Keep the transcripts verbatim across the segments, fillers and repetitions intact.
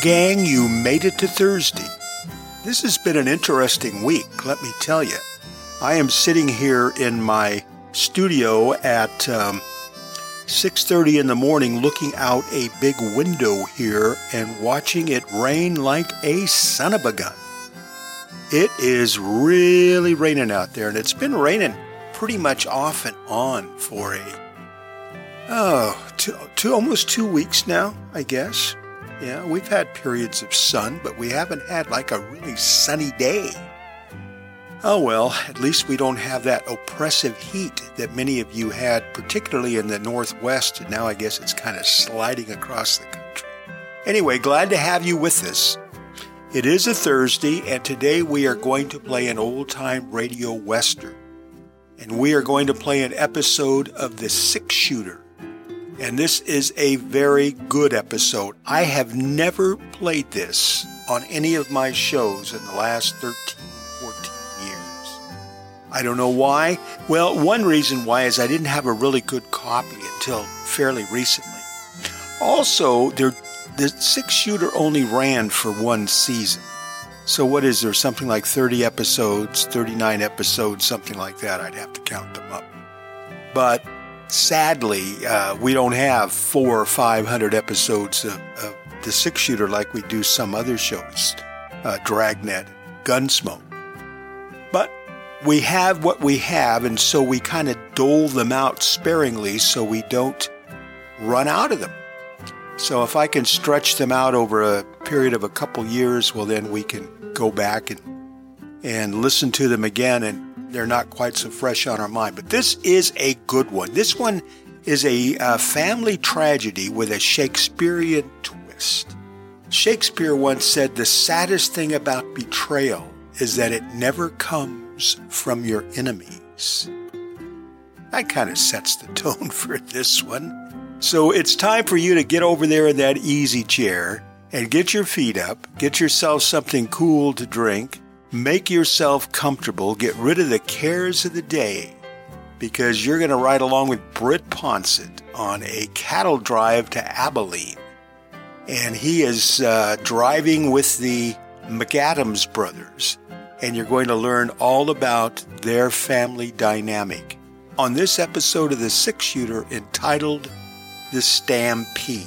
gang, you made it to Thursday. This has been an interesting week, let me tell you. I am sitting here in my studio at um, six thirty in the morning looking out a big window here and watching it rain like a son of a gun. It is really raining out there, and it's been raining pretty much off and on for a Oh, two, two, almost two weeks now, I guess. Yeah, we've had periods of sun, but we haven't had like a really sunny day. Oh well, at least we don't have that oppressive heat that many of you had, particularly in the Northwest, and now I guess it's kind of sliding across the country. Anyway, glad to have you with us. It is a Thursday, and today we are going to play an old-time radio western. And we are going to play an episode of The Six Shooter. And this is a very good episode. I have never played this on any of my shows in the last thirteen, fourteen years. I don't know why. Well, one reason why is I didn't have a really good copy until fairly recently. Also, there, the Six Shooter only ran for one season. So what is there, something like thirty episodes, thirty-nine episodes, something like that. I'd have to count them up. But Sadly, uh, we don't have four or five hundred episodes of, of The Six Shooter like we do some other shows, uh, Dragnet, Gunsmoke. But we have what we have, and so we kind of dole them out sparingly so we don't run out of them. So if I can stretch them out over a period of a couple years, well, then we can go back and and listen to them again, and they're not quite so fresh on our mind. But this is a good one. This one is a uh, family tragedy with a Shakespearean twist. Shakespeare once said, the saddest thing about betrayal is that it never comes from your enemies. That kind of sets the tone for this one. So it's time for you to get over there in that easy chair and get your feet up, get yourself something cool to drink, make yourself comfortable, get rid of the cares of the day, because you're going to ride along with Britt Ponsett on a cattle drive to Abilene. And he is uh, driving with the McAdams brothers, and you're going to learn all about their family dynamic on this episode of The Six Shooter entitled The Stampede.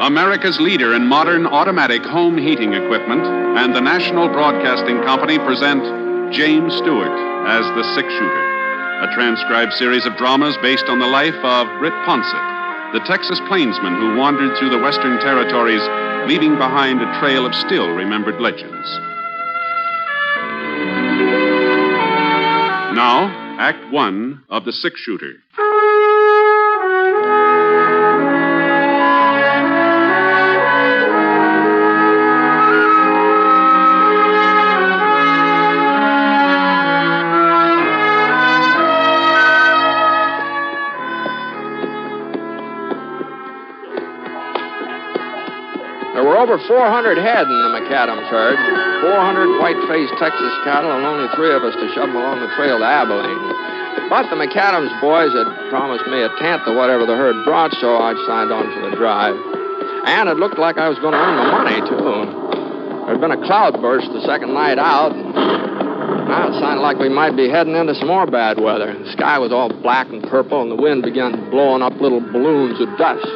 America's leader in modern automatic home heating equipment, and the National Broadcasting Company present James Stewart as the Six Shooter, a transcribed series of dramas based on the life of Britt Ponsett, the Texas plainsman who wandered through the Western Territories, leaving behind a trail of still-remembered legends. Now, Act One of The Six Shooter. Over four hundred head in the McAdams herd, four hundred white-faced Texas cattle, and only three of us to shove them along the trail to Abilene. But the McAdams boys had promised me a tenth of whatever the herd brought, so I signed on for the drive. And it looked like I was going to earn the money, too. There'd been a cloudburst the second night out, and now it sounded like we might be heading into some more bad weather. The sky was all black and purple, and the wind began blowing up little balloons of dust.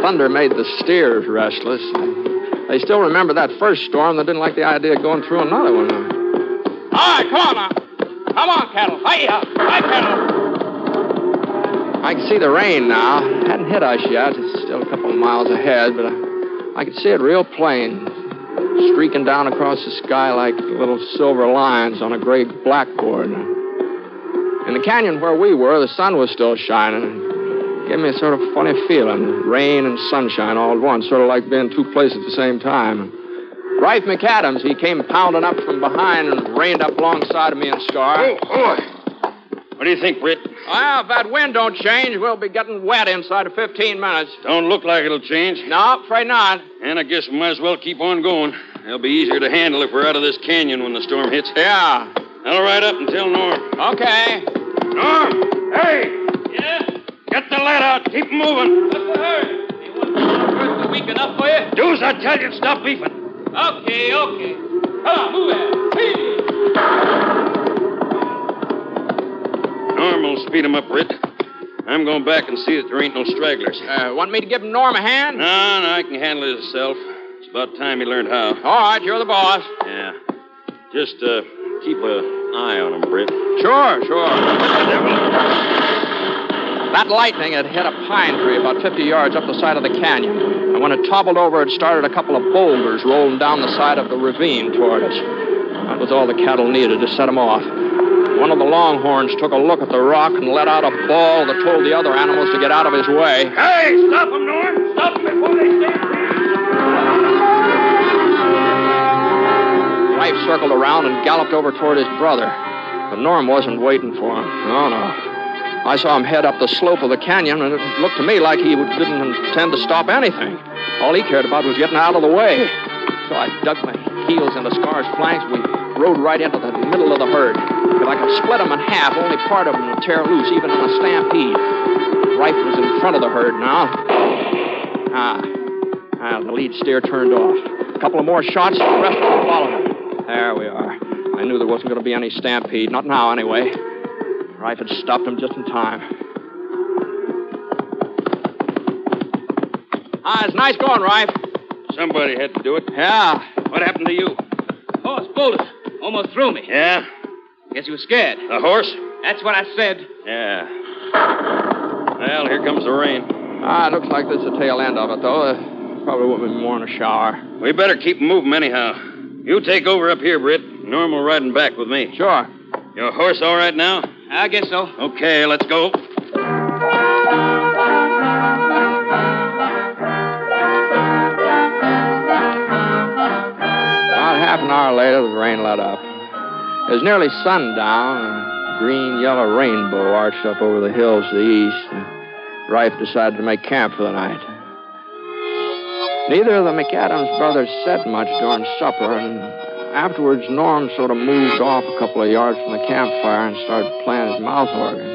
Thunder made the steers restless. They still remember that first storm. They didn't like the idea of going through another one. All right, come on now. Come on, cattle. Hi-ya. Hi, cattle. I can see the rain now. It hadn't hit us yet. It's still a couple of miles ahead, but I, I can see it real plain, streaking down across the sky like little silver lines on a gray blackboard. In the canyon where we were, the sun was still shining. It gave me a sort of funny feeling, rain and sunshine all at once, sort of like being two places at the same time. Right, McAdams, he came pounding up from behind and reined up alongside of me and Scar. Oh, boy. What do you think, Britt? Well, if that wind don't change, we'll be getting wet inside of fifteen minutes. Don't look like it'll change. No, afraid not. And I guess we might as well keep on going. It'll be easier to handle if we're out of this canyon when the storm hits. Yeah. That'll ride up until Norm. Okay. Norm! Hey! Yeah? Get the lead out. Keep moving. What's the hurry? Hey, what's the first of week enough for you? Do as I tell you. Stop beefing. Okay, okay. Come on, move it. Hey! Norm will speed him up, Britt. I'm going back and see that there ain't no stragglers. Uh, want me to give Norm a hand? No, no, I can handle it myself. It's about time he learned how. All right, you're the boss. Yeah. Just, uh, keep an eye on him, Britt. Sure, sure. That lightning had hit a pine tree about fifty yards up the side of the canyon. And when it toppled over, it started a couple of boulders rolling down the side of the ravine toward us. That was all the cattle needed to set them off. One of the longhorns took a look at the rock and let out a bawl that told the other animals to get out of his way. Hey, stop them, Norm! Stop them before they stand. Life circled around and galloped over toward his brother. But Norm wasn't waiting for him. No, no. I saw him head up the slope of the canyon, and it looked to me like he didn't intend to stop anything. All he cared about was getting out of the way. So I dug my heels into Scar's flanks. We rode right into the middle of the herd. If I could split them in half, only part of them would tear loose, even in a stampede. Rife was in front of the herd now. Ah. Ah, the lead steer turned off. A couple of more shots, and the rest would follow him. There we are. I knew there wasn't going to be any stampede. Not now, anyway. Rife had stopped him just in time. Ah, it's nice going, Rife. Somebody had to do it. Yeah. What happened to you? The horse bolted. Almost threw me. Yeah? Guess you were scared. The horse? That's what I said. Yeah. Well, here comes the rain. Ah, it looks like this is the tail end of it, though. Uh, probably won't be more than a shower. We better keep moving anyhow. You take over up here, Britt. Norm will ride him back with me. Sure. Your horse all right now? I guess so. Okay, let's go. About half an hour later, the rain let up. It was nearly sundown, and a green-yellow rainbow arched up over the hills to the east, and Rife decided to make camp for the night. Neither of the McAdams brothers said much during supper, and afterwards Norm sort of moved off a couple of yards from the campfire and started playing his mouth organ.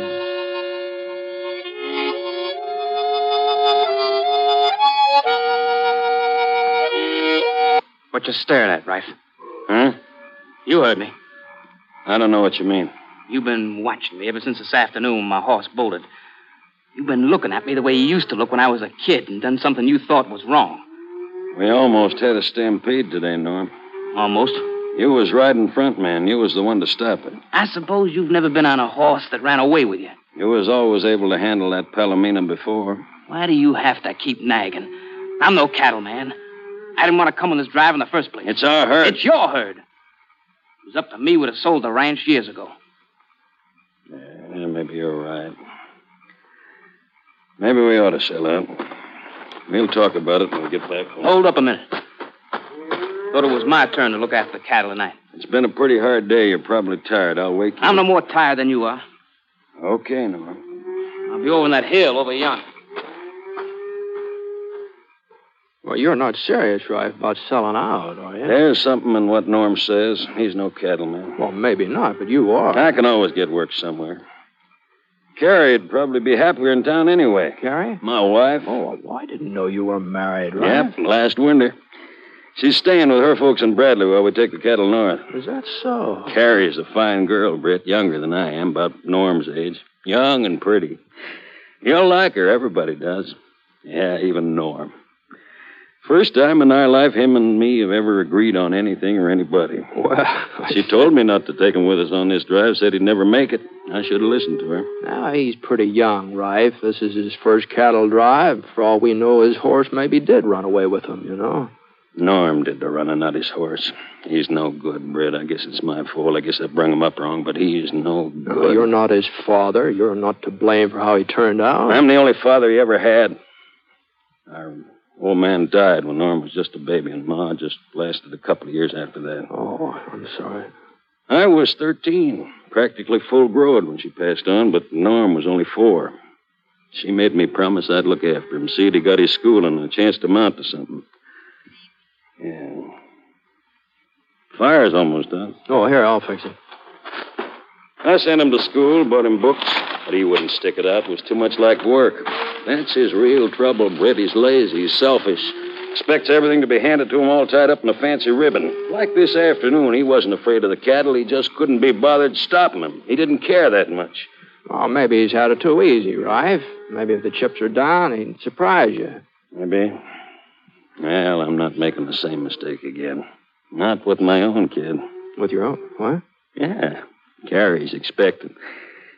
What you staring at, Rife? Huh? You heard me. I don't know what you mean. You've been watching me ever since this afternoon my horse bolted. You've been looking at me the way you used to look when I was a kid and done something you thought was wrong. We almost had a stampede today, Norm. Almost? You was riding front, man. You was the one to stop it. I suppose you've never been on a horse that ran away with you. You was always able to handle that Palomino before. Why do you have to keep nagging? I'm no cattle man. I didn't want to come on this drive in the first place. It's our herd. It's your herd. It was up to me, would have sold the ranch years ago. Yeah, maybe you're right. Maybe we ought to sell out. We'll talk about it when we get back home. Hold up a minute. Thought it was my turn to look after the cattle tonight. It's been a pretty hard day. You're probably tired. I'll wake you. I'm no more tired than you are. Okay, Norm. I'll be over in that hill over yonder. Well, you're not serious, Rife, about selling out, are you? There's something in what Norm says. He's no cattleman. Well, maybe not, but you are. I can always get work somewhere. Carrie'd probably be happier in town anyway. Carrie? My wife. Oh, well, I didn't know you were married, right? Yep, last winter. She's staying with her folks in Bradley while we take the cattle north. Is that so? Carrie's a fine girl, Britt, younger than I am, about Norm's age. Young and pretty. You'll like her, everybody does. Yeah, even Norm. First time in our life him and me have ever agreed on anything or anybody. Well, she told me not to take him with us on this drive, said he'd never make it. I should have listened to her. Now, he's pretty young, Rife. This is his first cattle drive. For all we know, his horse maybe did run away with him, you know. Norm did the running, not his horse. He's no good, Britt. I guess it's my fault. I guess I brung him up wrong, but he's no good. No, you're not his father. You're not to blame for how he turned out. I'm the only father he ever had. Our old man died when Norm was just a baby, and Ma just lasted a couple of years after that. Oh, I'm sorry. I was thirteen, practically full-grown when she passed on, but Norm was only four. She made me promise I'd look after him, see that he got his schooling and a chance to mount to something. Yeah. Fire's almost done. Oh, here, I'll fix it. I sent him to school, bought him books, but he wouldn't stick it out. It was too much like work. That's his real trouble, Britt. He's lazy. He's selfish. Expects everything to be handed to him all tied up in a fancy ribbon. Like this afternoon, he wasn't afraid of the cattle. He just couldn't be bothered stopping them. He didn't care that much. Well, maybe he's had it too easy, Rife. Maybe if the chips are down, he'd surprise you. Maybe. Well, I'm not making the same mistake again. Not with my own kid. With your own? What? Yeah. Carrie's expected.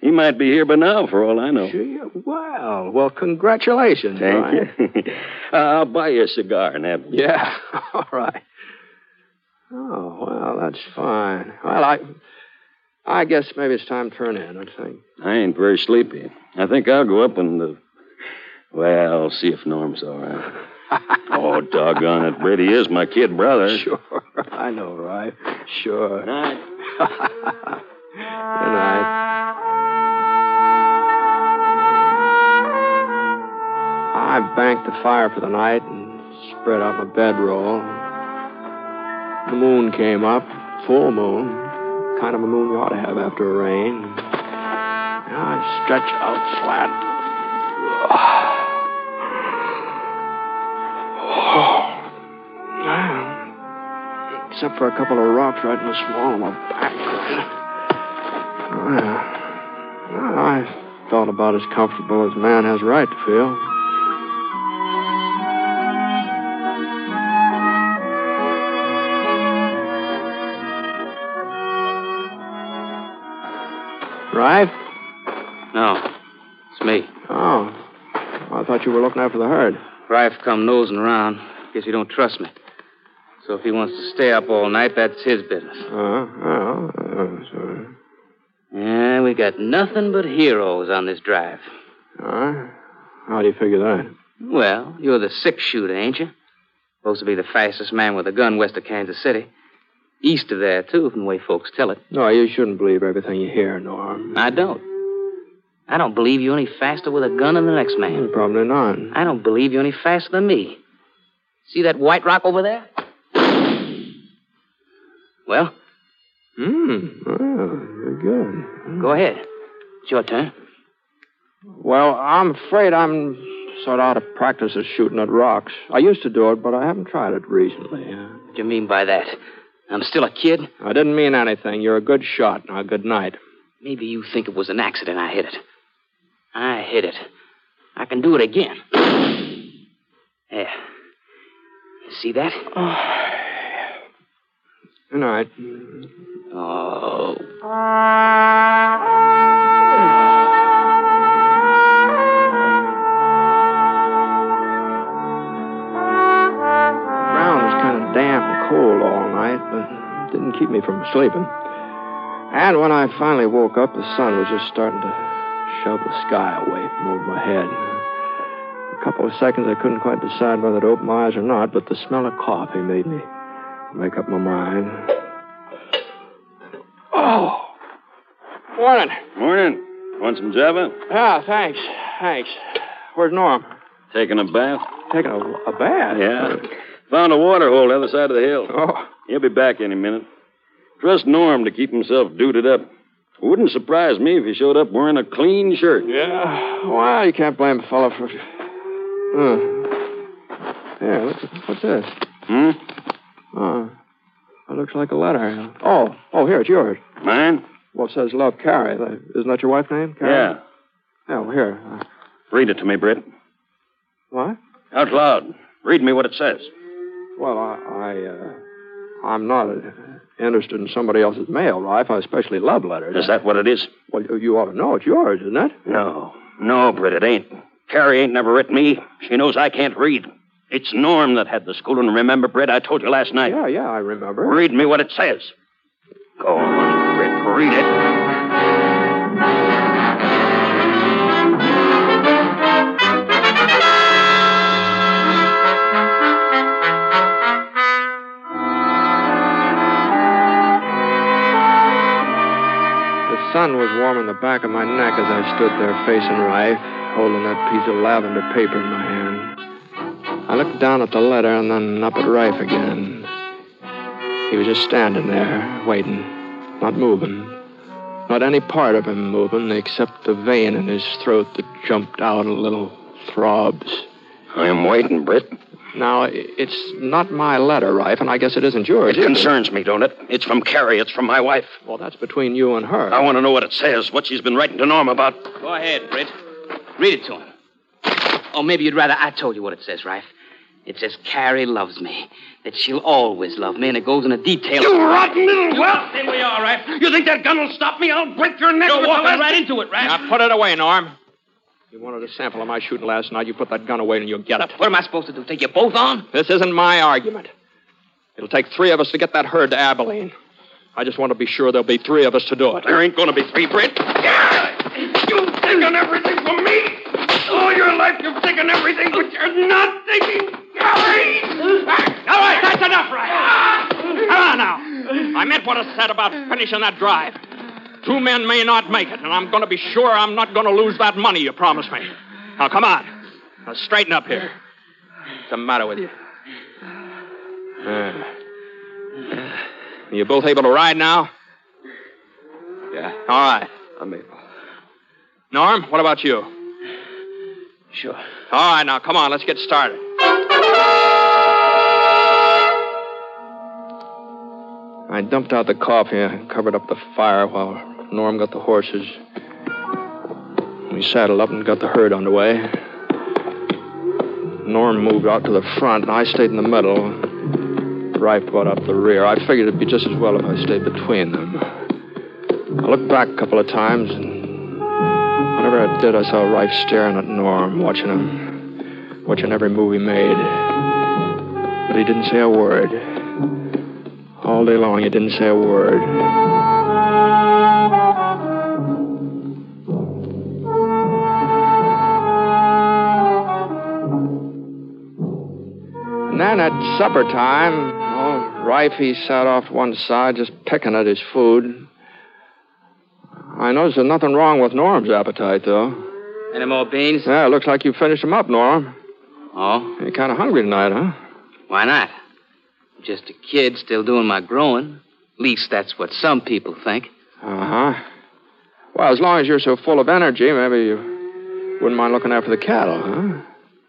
He might be here by now, for all I know. Gee, well, well, congratulations, Thank Brian. you. uh, I'll buy you a cigar and have one. Yeah, all right. Oh, well, that's fine. Well, I I guess maybe it's time to turn in, I think. I ain't very sleepy. I think I'll go up and, uh, well, see if Norm's all right. Oh, doggone it, Britt. He is my kid brother. Sure, I know, right? Sure. Good night. Good night. I banked the fire for the night and spread out my bedroll. The moon came up, full moon, kind of a moon you ought to have after a rain. And I stretched out flat. Except for a couple of rocks right in the small of my back. Well, I felt about as comfortable as man has a right to feel. Rife? No, it's me. Oh, well, I thought you were looking after the herd. Rife come nosing around. Guess you don't trust me. So if he wants to stay up all night, that's his business. Oh, oh, oh, sorry. Yeah, we got nothing but heroes on this drive. Uh, how do you figure that? Well, you're the six shooter, ain't you? Supposed to be the fastest man with a gun west of Kansas City. East of there, too, from the way folks tell it. No, you shouldn't believe everything you hear, Norm. I don't. I don't believe you any faster with a gun than the next man. Probably not. I don't believe you any faster than me. See that white rock over there? Well? Hmm. Well, you're good. Mm. Go ahead. It's your turn. Well, I'm afraid I'm sort of out of practice at shooting at rocks. I used to do it, but I haven't tried it recently. What do you mean by that? I'm still a kid? I didn't mean anything. You're a good shot. Now, good night. Maybe you think it was an accident I hit it. I hit it. I can do it again. There. You see that? Oh. Good night. Oh. The ground was kind of damp and cold all night, but it didn't keep me from sleeping. And when I finally woke up, the sun was just starting to shove the sky away from over my head. A couple of seconds, I couldn't quite decide whether to open my eyes or not, but the smell of coffee made me make up my mind. Oh! Morning. Morning. Want some Java? Yeah, thanks. Thanks. Where's Norm? Taking a bath. Taking a, a bath? Yeah. Found a water hole the other side of the hill. Oh. He'll be back any minute. Trust Norm to keep himself duded up. It wouldn't surprise me if he showed up wearing a clean shirt. Yeah. Well, you can't blame a fella for... Uh. Yeah, what's, what's this? Hmm? Uh, it looks like a letter. Oh, oh, here, it's yours. Mine? Well, it says, Love, Carrie. Isn't that your wife's name, Carrie? Yeah. Yeah, well, here. Uh... Read it to me, Britt. What? Out loud. Read me what it says. Well, I... I uh... I'm not interested in somebody else's mail, Ralph. I especially love letters. Is that what it is? Well, you ought to know. It's yours, isn't it? No. No, Britt, it ain't. Carrie ain't never written me. She knows I can't read. It's Norm that had the schooling. Remember, Britt? I told you last night. Yeah, yeah, I remember. Read me what it says. Go on, Britt. Read it. The sun was warming the back of my neck as I stood there facing Rife, holding that piece of lavender paper in my hand. I looked down at the letter and then up at Rife again. He was just standing there, waiting, not moving. Not any part of him moving except the vein in his throat that jumped out in little throbs. I am waiting, Britt. Now, it's not my letter, Rife, and I guess it isn't yours. It concerns me, don't it? It's from Carrie. It's from my wife. Well, that's between you and her. I want to know what it says, what she's been writing to Norm about. Go ahead, Britt. Read it to him. Oh, maybe you'd rather I told you what it says, Rife. It says Carrie loves me, that she'll always love me, and it goes into detail. You rotten little whelp! Then we are, Rife. You think that gun will stop me? I'll break your neck. You're walking right into it, Rife. Now, put it away, Norm. You wanted a sample of my shooting last night. You put that gun away and you'll get it. What am I supposed to do? Take you both on? This isn't my argument. It'll take three of us to get that herd to Abilene. I just want to be sure there'll be three of us to do it. There ain't going to be three, Britt. Yeah! You've taken everything from me. All your life you've taken everything, but you're not taking Carrie. All right, that's enough, right? Come on now. I meant what I said about finishing that drive. Two men may not make it, and I'm going to be sure I'm not going to lose that money you promised me. Now, come on. Now, straighten up here. What's the matter with you? Uh, are you both able to ride now? Yeah. All right. I'm able. Norm, what about you? Sure. All right, now, come on. Let's get started. I dumped out the coffee and covered up the fire while Norm got the horses. We saddled up and got the herd underway. Norm moved out to the front, and I stayed in the middle. Rife brought up the rear. I figured it'd be just as well if I stayed between them. I looked back a couple of times, and whenever I did, I saw Rife staring at Norm, watching him, watching every move he made. But he didn't say a word. All day long, he didn't say a word. And then at supper time, oh, Rife, he sat off to one side, just picking at his food. I noticed there's nothing wrong with Norm's appetite, though. Any more beans? Yeah, it looks like you finished them up, Norm. Oh? You're kind of hungry tonight, huh? Why not? I'm just a kid still doing my growing. At least that's what some people think. Uh-huh. Well, as long as you're so full of energy, maybe you wouldn't mind looking after the cattle, huh?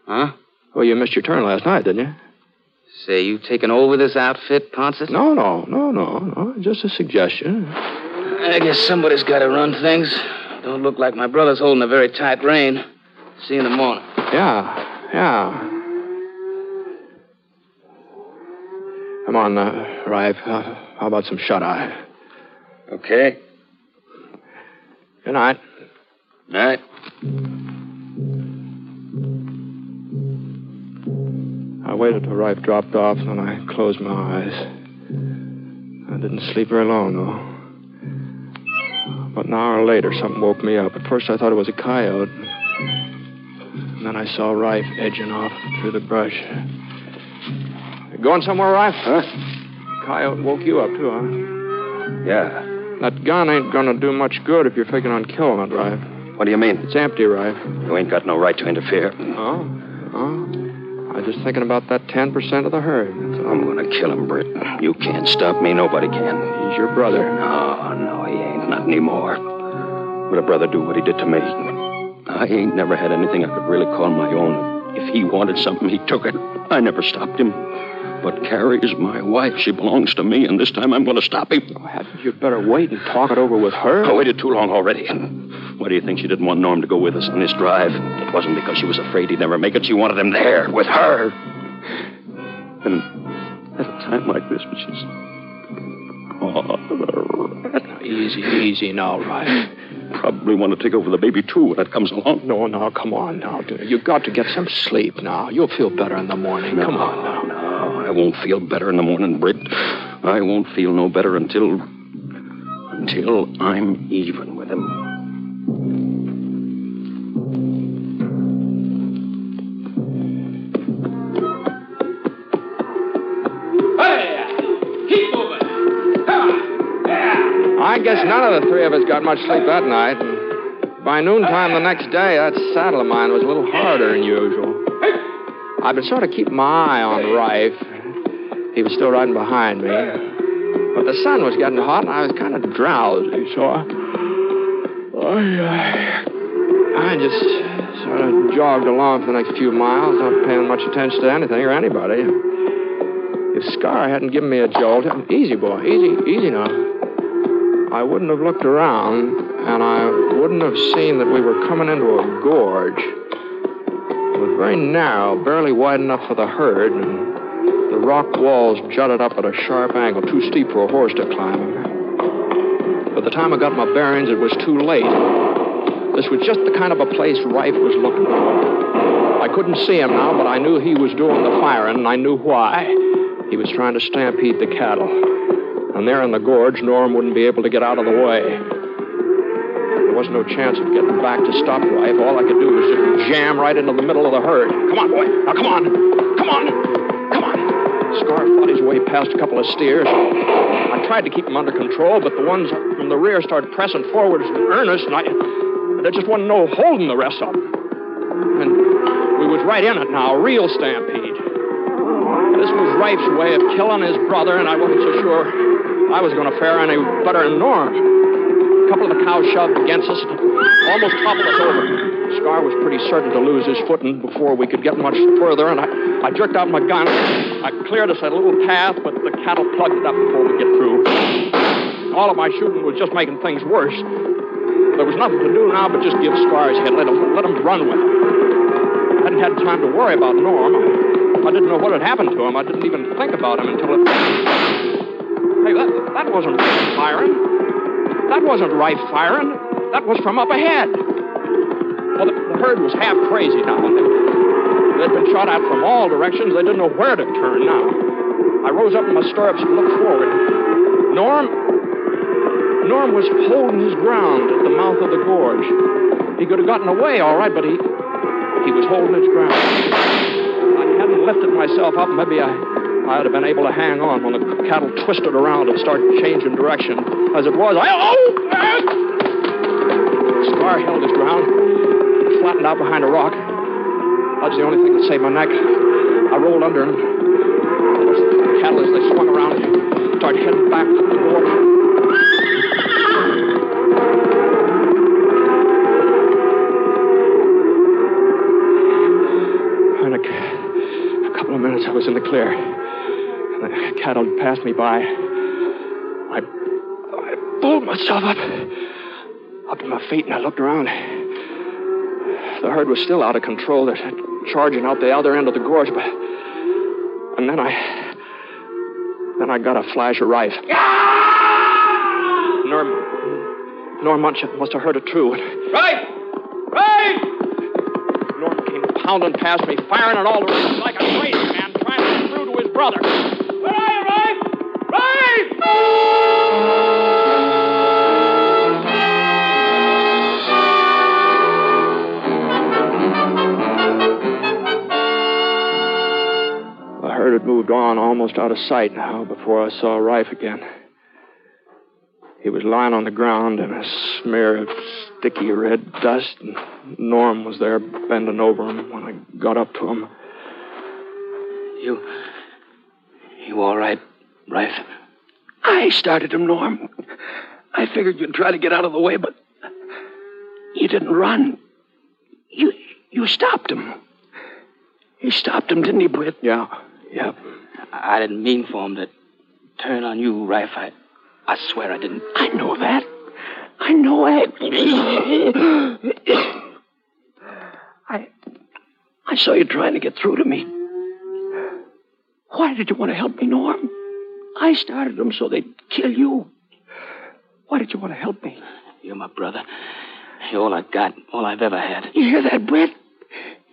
Huh? Well, you missed your turn last night, didn't you? Say, you taking over this outfit, Ponsett? No, no, no, no, no. Just a suggestion. I guess somebody's got to run things. Don't look like my brother's holding a very tight rein. See you in the morning. Yeah, yeah. Come on, uh, Rife. Uh, how about some shut-eye? Okay. Good night. Night. I waited till Rife dropped off, and then I closed my eyes. I didn't sleep very long, though. About an hour later, something woke me up. At first, I thought it was a coyote. And then I saw Rife edging off through the brush. You going somewhere, Rife? Huh? Coyote woke you up, too, huh? Yeah. That gun ain't gonna do much good if you're thinking on killing it, Rife. What do you mean? It's empty, Rife. You ain't got no right to interfere. Oh? Oh? I was just thinking about that ten percent of the herd. I'm going to kill him, Britt. You can't stop me. Nobody can. He's your brother. No, no, he ain't. Not anymore. Would a brother do what he did to me? I ain't never had anything I could really call my own. If he wanted something, he took it. I never stopped him. But Carrie is my wife. She belongs to me, and this time I'm going to stop him. Oh, hadn't you better wait and talk it over with her? I waited too long already. Why do you think she didn't want Norm to go with us on this drive? It wasn't because she was afraid he'd never make it. She wanted him there, with her. And at a time like this, when she's gone. Easy, easy now, Ryan. Probably want to take over the baby, too, when it comes along. No, no, come on now. You've got to get some sleep now. You'll feel better in the morning. No, come on now. No, I won't feel better in the morning, Britt. I won't feel no better until... until I'm even with him. I guess none of the three of us got much sleep that night. And by noontime the next day, that saddle of mine was a little harder than usual. I've been sort of keeping my eye on Rife. He was still riding behind me. But the sun was getting hot, and I was kind of drowsy, so I... I just sort of jogged along for the next few miles, not paying much attention to anything or anybody. If Scar hadn't given me a jolt... Easy, boy. Easy, easy now. I wouldn't have looked around, and I wouldn't have seen that we were coming into a gorge. It was very narrow, barely wide enough for the herd, and the rock walls jutted up at a sharp angle, too steep for a horse to climb. By the time I got my bearings, it was too late. This was just the kind of a place Rife was looking for. I couldn't see him now, but I knew he was doing the firing, and I knew why. He was trying to stampede the cattle. And there in the gorge, Norm wouldn't be able to get out of the way. There was no chance of getting back to stop Rife. All I could do was just jam right into the middle of the herd. Come on, boy. Now, come on. Come on. Come on. Scar fought his way past a couple of steers. I tried to keep him under control, but the ones from the rear started pressing forward in earnest, and I... There just wasn't no holding the rest of them. And we was right in it now, a real stampede. This was Rife's way of killing his brother, and I wasn't so sure... I was going to fare any better than Norm. A couple of the cows shoved against us and almost toppled us over. Scar was pretty certain to lose his footing before we could get much further, and I, I jerked out my gun. I cleared us a little path, but the cattle plugged it up before we get through. All of my shooting was just making things worse. There was nothing to do now but just give Scar his head, let him, let him run with it. I hadn't had time to worry about Norm. I didn't know what had happened to him. I didn't even think about him until it... Hey, that, that wasn't Rife firing. That wasn't Rife firing. That was from up ahead. Well, the, the herd was half crazy now. They'd been shot at from all directions. They didn't know where to turn now. I rose up in my stirrups and looked forward. Norm... Norm was holding his ground at the mouth of the gorge. He could have gotten away, all right, but he... He was holding his ground. I hadn't lifted myself up. Maybe I... I'd have been able to hang on when the cattle twisted around and started changing direction. As it was, I... Oh! Scar held his ground, flattened out behind a rock. That was the only thing that saved my neck. I rolled under him. The cattle, as they swung around, started heading back to the gorge. In a, a couple of minutes, I was in the clear. The cattle passed me by. I, I pulled myself up, up to my feet, and I looked around. The herd was still out of control. They're charging out the other end of the gorge, but... And then I... Then I got a flash of Rife. Ah! Norm... Norm Munch must have heard it, too. Rife! Rife! Norm came pounding past me, firing at all the rest like a crazy man, trying to get through to his brother. Where are you, Rife? Rife! The herd had moved on almost out of sight now before I saw Rife again. He was lying on the ground in a smear of sticky red dust, and Norm was there bending over him when I got up to him. You... You all right, Rife? I started him, Norm. I figured you'd try to get out of the way, but you didn't run. You you stopped him. You stopped him, didn't you, Britt? Yeah, yeah. I didn't mean for him to turn on you, Rife. I, I swear I didn't. I know that. I know I... I... I saw you trying to get through to me. Why did you want to help me, Norm? I started them so they'd kill you. Why did you want to help me? You're my brother. You're all I've got, all I've ever had. You hear that, Britt?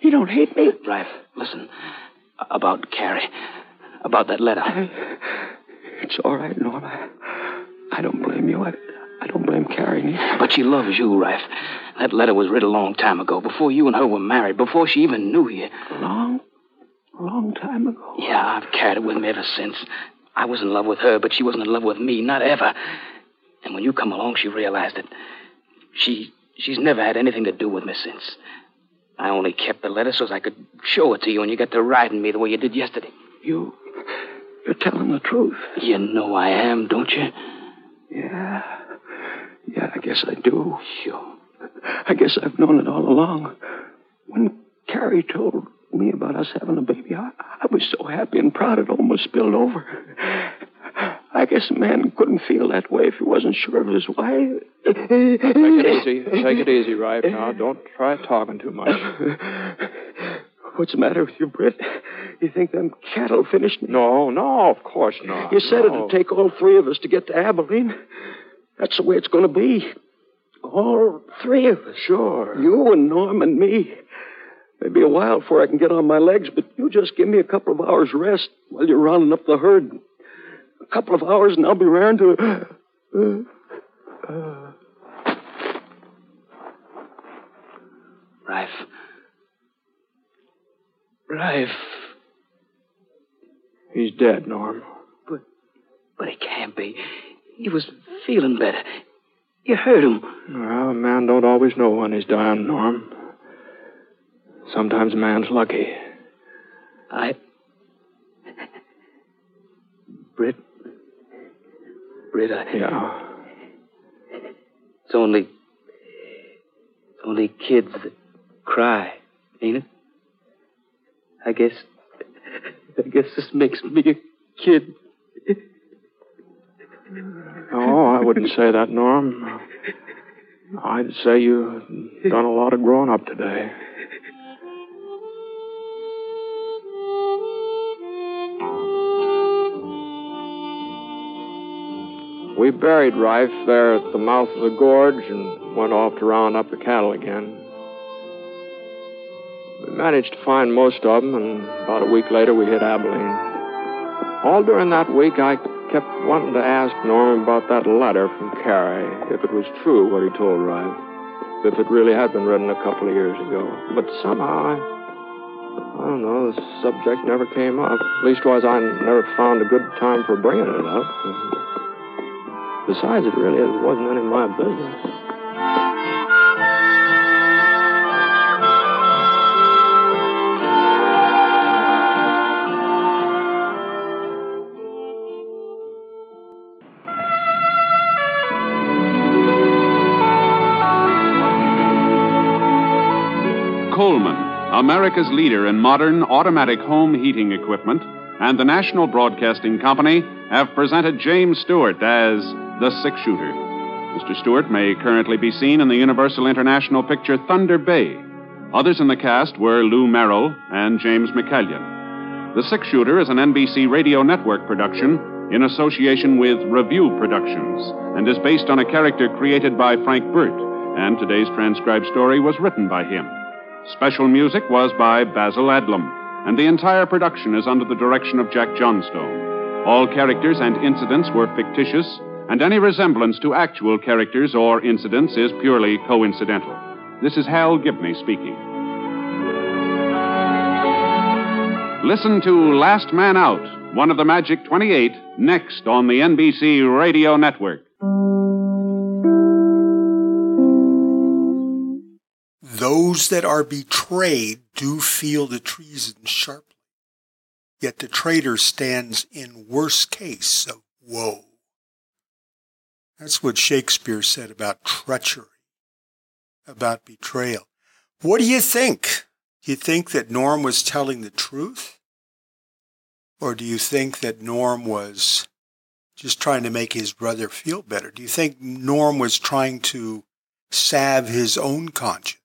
You don't hate me? Right. Listen, about Carrie, about that letter. I, it's all right, Norm. I, I don't blame you. I, I don't blame Carrie. Neither. But she loves you, Ralph. That letter was written a long time ago, before you and her were married, before she even knew you. Long, long time ago? Yeah, I've carried it with me ever since. I was in love with her, but she wasn't in love with me, not ever. And when you come along, she realized it. She, she's never had anything to do with me since. I only kept the letter so as I could show it to you when you got to riding me the way you did yesterday. You... You're telling the truth. You know I am, don't you? Yeah. Yeah, I guess I do. Sure. I guess I've known it all along. When Carrie told me about us having a baby, I, I was so happy and proud it almost spilled over. I guess a man couldn't feel that way if he wasn't sure of his wife. Take it easy. Take it easy, Rife, now. Don't try talking too much. What's the matter with you, Britt? You think them cattle finished me? No, no, of course not. You said no. It'd take all three of us to get to Abilene. That's the way it's going to be. All three of us. Sure. You and Norm and me. Maybe a while before I can get on my legs, but you just give me a couple of hours' rest while you're rounding up the herd. A couple of hours and I'll be round to... Uh, uh. Rife. Rife. He's dead, Norm. But, but he can't be. He was feeling better. You heard him. Well, a man don't always know when he's dying, Norm. Sometimes a man's lucky. I... Britt... Britt, I... Yeah? It's only... It's only kids that cry, ain't it? I guess... I guess this makes me a kid. No, I wouldn't say that, Norm. I'd say you've done a lot of growing up today. We buried Rife there at the mouth of the gorge and went off to round up the cattle again. We managed to find most of them, and about a week later we hit Abilene. All during that week, I kept wanting to ask Norm about that letter from Carrie, if it was true what he told Rife, if it really had been written a couple of years ago. But somehow, I, I don't know, the subject never came up. Leastwise, I never found a good time for bringing it up. Besides, it really it wasn't any of my business. Coleman, America's leader in modern automatic home heating equipment, and the National Broadcasting Company have presented James Stewart as The Six Shooter. Mister Stewart may currently be seen in the Universal International picture Thunder Bay. Others in the cast were Lou Merrill and James McCallion. The Six Shooter is an N B C Radio Network production in association with Review Productions and is based on a character created by Frank Burt, and today's transcribed story was written by him. Special music was by Basil Adlam, and the entire production is under the direction of Jack Johnstone. All characters and incidents were fictitious, and any resemblance to actual characters or incidents is purely coincidental. This is Hal Gibney speaking. Listen to Last Man Out, one of the Magic twenty-eight, next on the N B C Radio Network. Those that are betrayed do feel the treason sharply, yet the traitor stands in worse case of woe. That's what Shakespeare said about treachery, about betrayal. What do you think? Do you think that Norm was telling the truth? Or do you think that Norm was just trying to make his brother feel better? Do you think Norm was trying to salve his own conscience?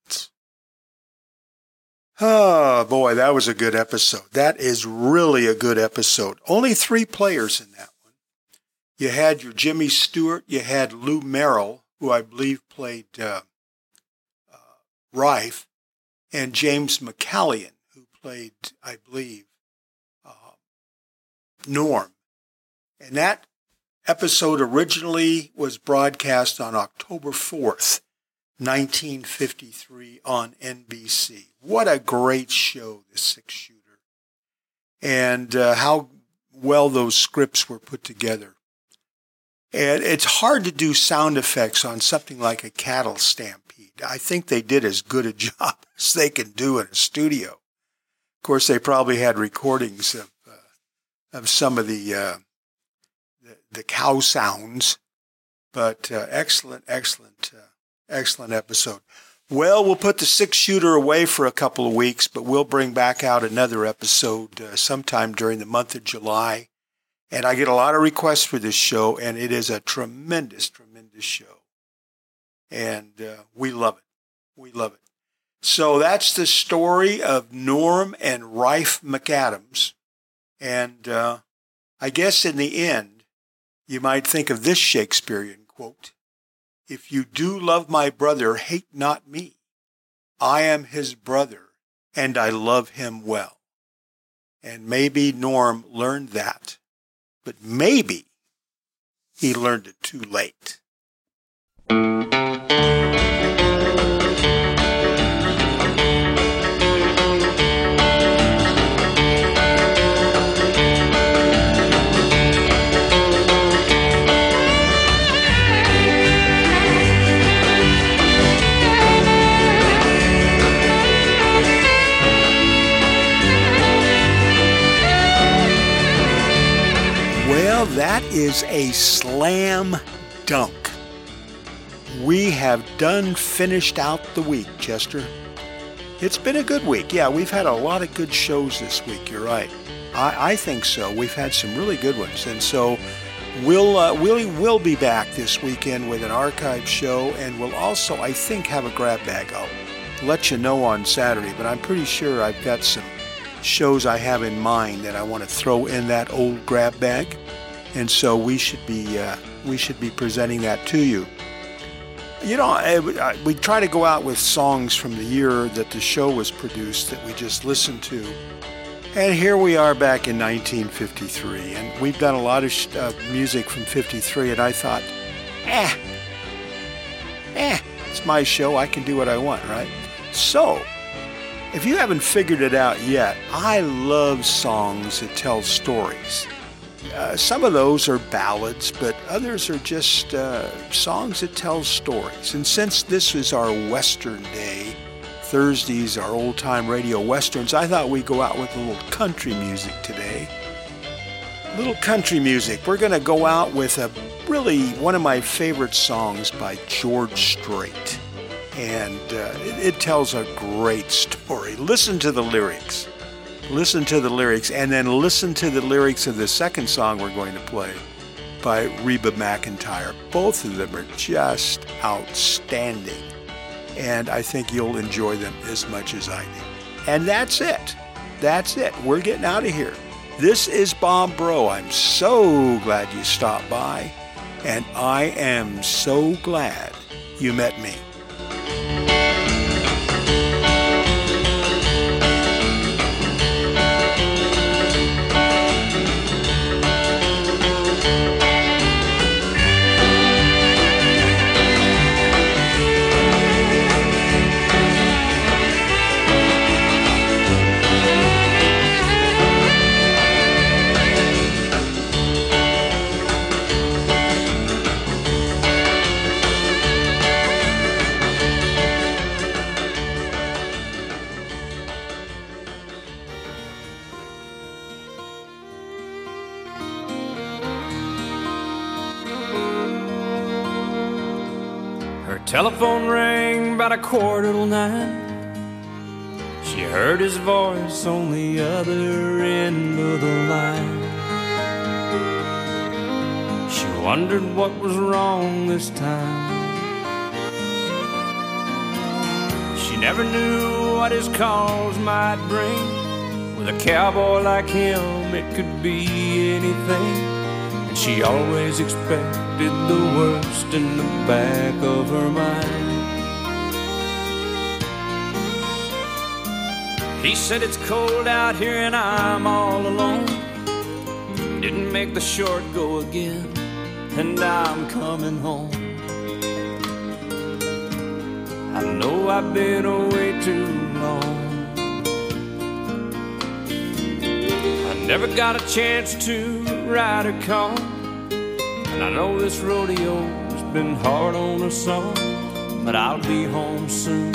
Oh, boy, that was a good episode. That is really a good episode. Only three players in that one. You had your Jimmy Stewart. You had Lou Merrill, who I believe played uh, uh, Rife, and James McCallion, who played, I believe, uh, Norm. And that episode originally was broadcast on October fourth, nineteen fifty-three on N B C. What a great show, The Six Shooter. And uh, how well those scripts were put together. And it's hard to do sound effects on something like a cattle stampede. I think they did as good a job as they can do in a studio. Of course, they probably had recordings of, uh, of some of the, uh, the, the cow sounds. But uh, excellent, excellent uh, Excellent episode. Well, we'll put The Six Shooter away for a couple of weeks, but we'll bring back out another episode uh, sometime during the month of July. And I get a lot of requests for this show, and it is a tremendous, tremendous show. And uh, we love it. We love it. So that's the story of Norm and Rife McAdams. And uh, I guess in the end, you might think of this Shakespearean quote. If you do love my brother, hate not me. I am his brother, and I love him well. And maybe Norm learned that, but maybe he learned it too late. That is a slam dunk. We have done finished out the week, Chester. It's been a good week. Yeah, we've had a lot of good shows this week. You're right. I, I think so. We've had some really good ones. And so we'll, uh, we'll, we'll be back this weekend with an archive show, and we'll also, I think, have a grab bag. I'll let you know on Saturday, but I'm pretty sure I've got some shows I have in mind that I want to throw in that old grab bag. And so we should be uh, we should be presenting that to you. You know, I, I, we try to go out with songs from the year that the show was produced that we just listened to. And here we are back in nineteen fifty-three, and we've done a lot of sh- uh, music from fifty-three. And I thought, eh, eh, it's my show. I can do what I want, right? So, if you haven't figured it out yet, I love songs that tell stories. Uh, some of those are ballads, but others are just uh, songs that tell stories. And since this is our Western day, Thursdays are old-time radio Westerns, I thought we'd go out with a little country music today. A little country music. We're going to go out with a really one of my favorite songs by George Strait. And uh, it, it tells a great story. Listen to the lyrics. Listen to the lyrics, and then listen to the lyrics of the second song we're going to play by Reba McEntire. Both of them are just outstanding, and I think you'll enjoy them as much as I do. And that's it. That's it. We're getting out of here. This is Bob Bro. I'm so glad you stopped by, and I am so glad you met me. Telephone rang about a quarter to nine. She heard his voice on the other end of the line. She wondered what was wrong this time. She never knew what his cause might bring. With a cowboy like him, it could be anything. And she always expected the worst in the back of her mind. He said, it's cold out here and I'm all alone. Didn't make the short go again, and I'm coming home. I know I've been away too long. I never got a chance to ride or call, and I know this rodeo's been hard on us all. But I'll be home soon,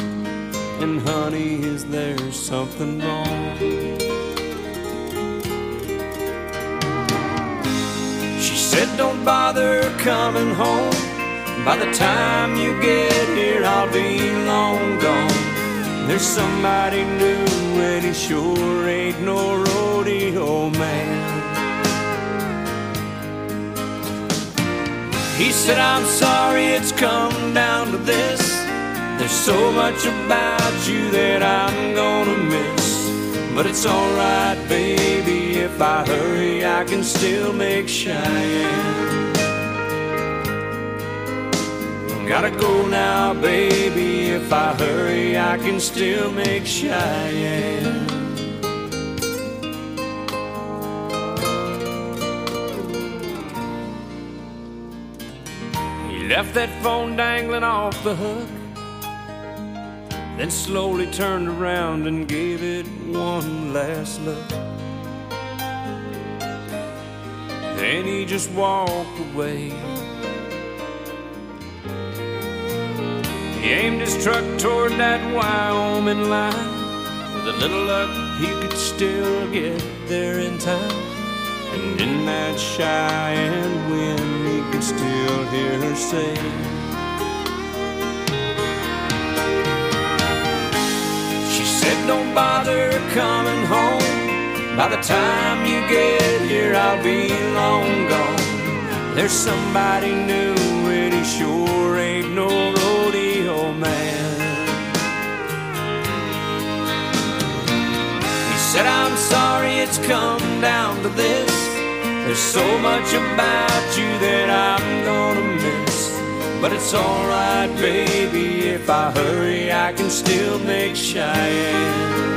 and honey, is there something wrong? She said, don't bother coming home. By the time you get here, I'll be long gone. There's somebody new, and he sure ain't no rodeo man. He said, I'm sorry it's come down to this. There's so much about you that I'm gonna miss. But it's alright, baby, if I hurry, I can still make Cheyenne. Gotta go now, baby, if I hurry, I can still make Cheyenne. He left that phone dangling off the hook, then slowly turned around and gave it one last look. Then he just walked away. He aimed his truck toward that Wyoming line. With a little luck, he could still get there in time. And in that Cheyenne wind, he could still hear her say, she said, don't bother coming home. By the time you get here, I'll be long gone. There's somebody new, and he sure ain't no rodeo man. He said, I'm sorry it's come down to this. There's so much about you that I'm gonna miss. But it's alright, baby, if I hurry, I can still make Cheyenne.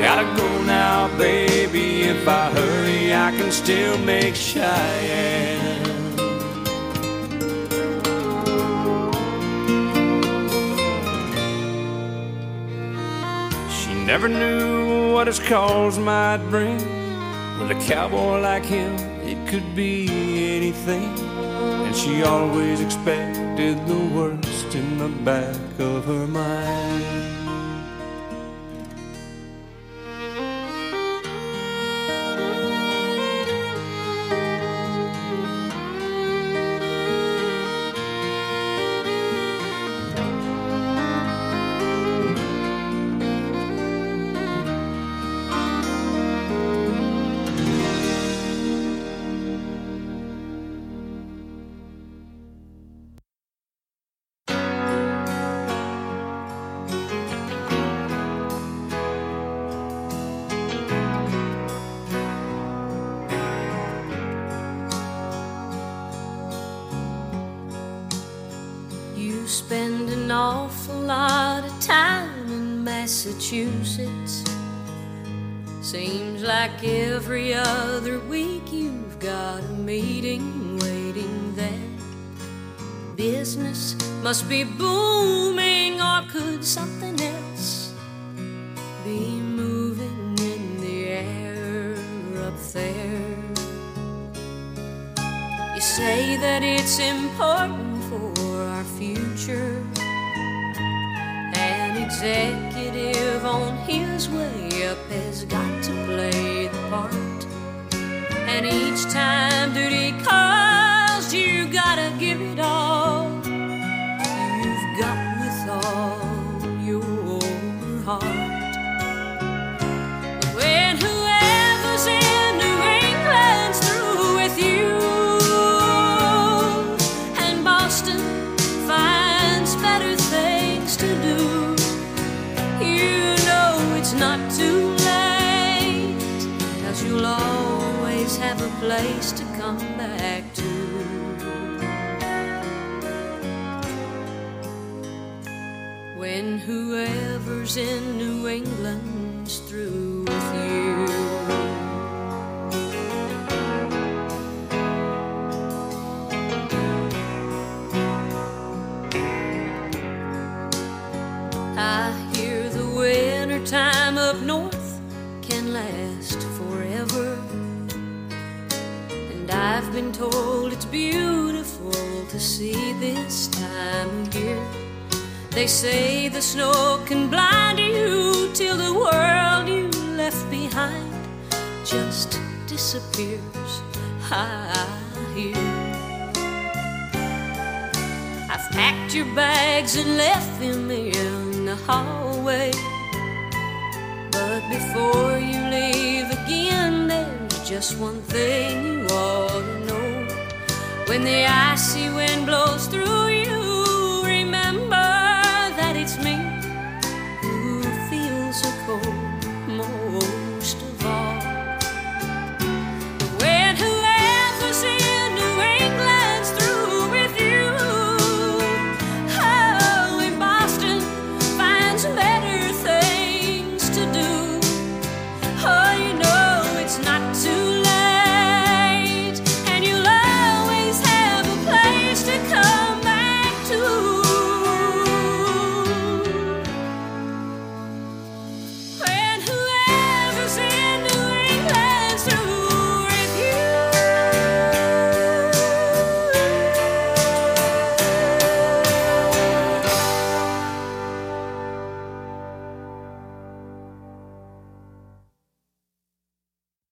Gotta go now, baby, if I hurry, I can still make Cheyenne. She never knew what his cause might bring. With a cowboy like him, it could be anything. And she always expected the worst in the back of her mind. Massachusetts. Seems like every other week you've got a meeting waiting there. Business must be booming, or could something else be moving in the air up there? You say that it's important for our future. An executive on his way up has got to play the part, and each time duty calls, you gotta give it all you've got with all your heart. When whoever's in New England's through with you, and Boston finds better things to do. place to come back to. When whoever's in New England's through with you, I hear the winter time up north can last forever, and I've been told it's beautiful to see this time of year. They say the snow can blind you till the world you left behind just disappears. I hear. I've packed your bags and left them in the hallway, but before you leave again, there's just one thing you ought to know. When the icy wind blows through you,